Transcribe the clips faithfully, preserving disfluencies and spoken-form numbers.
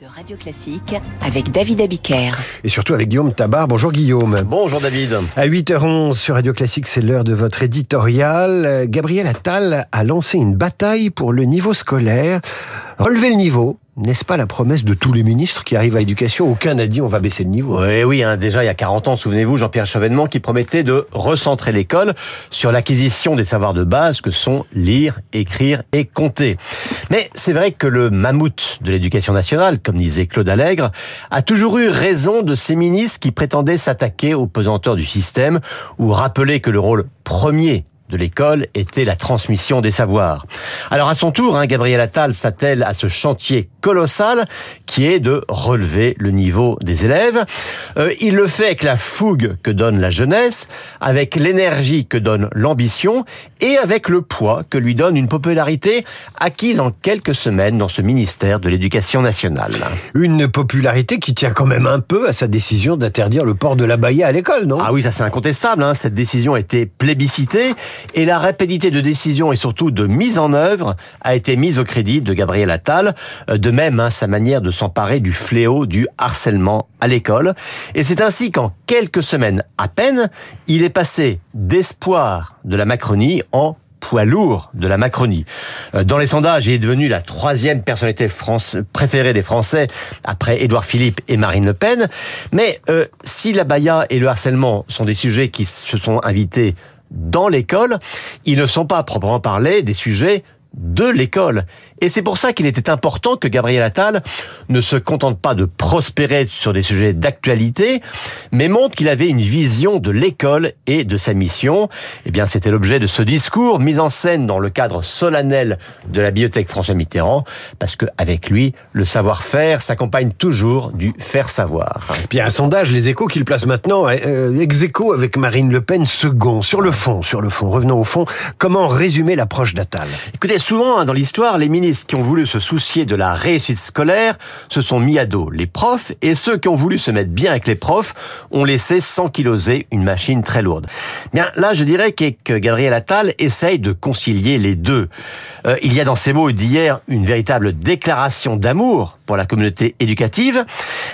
De Radio Classique avec David Abiker. Et surtout avec Guillaume Tabard. Bonjour Guillaume. Bonjour David. À huit heures onze sur Radio Classique, c'est l'heure de votre éditorial. Gabriel Attal a lancé une bataille pour le niveau scolaire. Relever le niveau, n'est-ce pas la promesse de tous les ministres qui arrivent à l'éducation? Aucun n'a dit on va baisser le niveau. Oui, oui, hein, déjà il y a quarante ans, souvenez-vous, Jean-Pierre Chevènement qui promettait de recentrer l'école sur l'acquisition des savoirs de base que sont lire, écrire et compter. Mais c'est vrai que le mammouth de l'éducation nationale, comme disait Claude Allègre, a toujours eu raison de ces ministres qui prétendaient s'attaquer aux pesanteurs du système ou rappeler que le rôle premier de l'école était la transmission des savoirs. Alors à son tour, hein, Gabriel Attal s'attelle à ce chantier colossal qui est de relever le niveau des élèves. Euh, il le fait avec la fougue que donne la jeunesse, avec l'énergie que donne l'ambition et avec le poids que lui donne une popularité acquise en quelques semaines dans ce ministère de l'Éducation nationale. Une popularité qui tient quand même un peu à sa décision d'interdire le port de la abaya à l'école, non? Ah oui, ça c'est incontestable, hein. Cette décision a été plébiscitée. Et la rapidité de décision et surtout de mise en œuvre a été mise au crédit de Gabriel Attal. De même, hein, sa manière de s'emparer du fléau du harcèlement à l'école. Et c'est ainsi qu'en quelques semaines à peine, il est passé d'espoir de la Macronie en poids lourd de la Macronie. Dans les sondages, il est devenu la troisième personnalité française préférée des Français après Édouard Philippe et Marine Le Pen. Mais euh, si l'abaya et le harcèlement sont des sujets qui se sont invités dans l'école, ils ne sont pas, à proprement parler, des sujets de l'école. Et c'est pour ça qu'il était important que Gabriel Attal ne se contente pas de prospérer sur des sujets d'actualité, mais montre qu'il avait une vision de l'école et de sa mission. Eh bien, c'était l'objet de ce discours, mis en scène dans le cadre solennel de la bibliothèque François Mitterrand, parce que avec lui, le savoir-faire s'accompagne toujours du faire-savoir. Et puis, il y a un sondage, les Échos, qu'il place maintenant, euh, ex-aequo avec Marine Le Pen, second. Sur le fond, sur le fond, revenons au fond, comment résumer l'approche d'Attal? Écoutez, souvent, dans l'histoire, les ministres qui ont voulu se soucier de la réussite scolaire se sont mis à dos les profs, et ceux qui ont voulu se mettre bien avec les profs ont laissé s'enkyloser une machine très lourde. Bien, là, je dirais que Gabriel Attal essaye de concilier les deux. Euh, il y a dans ses mots d'hier une véritable déclaration d'amour pour la communauté éducative,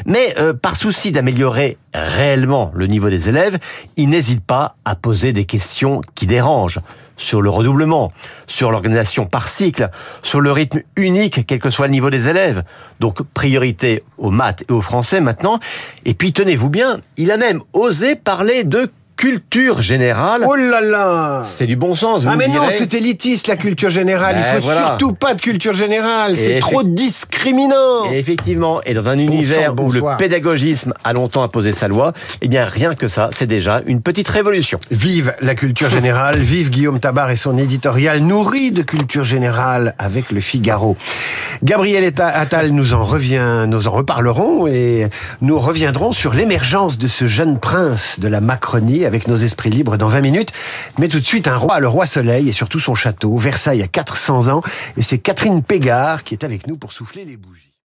mais euh, par souci d'améliorer réellement le niveau des élèves, il n'hésite pas à poser des questions qui dérangent. Sur le redoublement, sur l'organisation par cycle, sur le rythme unique, quel que soit le niveau des élèves. Donc, priorité aux maths et aux français maintenant. Et puis, tenez-vous bien, il a même osé parler de culture générale. Oh là là! C'est du bon sens, vous me direz. Ah mais non, c'est élitiste, la culture générale. Il ne faut surtout pas de culture générale. C'est trop discriminant. Et effectivement, et dans un univers où le pédagogisme a longtemps imposé sa loi, eh bien, rien que ça, c'est déjà une petite révolution. Vive la culture générale, vive Guillaume Tabard et son éditorial nourri de culture générale avec le Figaro. Gabriel Attal nous en revient, nous en reparlerons et nous reviendrons sur l'émergence de ce jeune prince de la Macronie avec nos esprits libres dans vingt minutes. Mais tout de suite, un roi, le roi Soleil, et surtout son château. Versailles a quatre cents ans. Et c'est Catherine Pégard qui est avec nous pour souffler les bougies.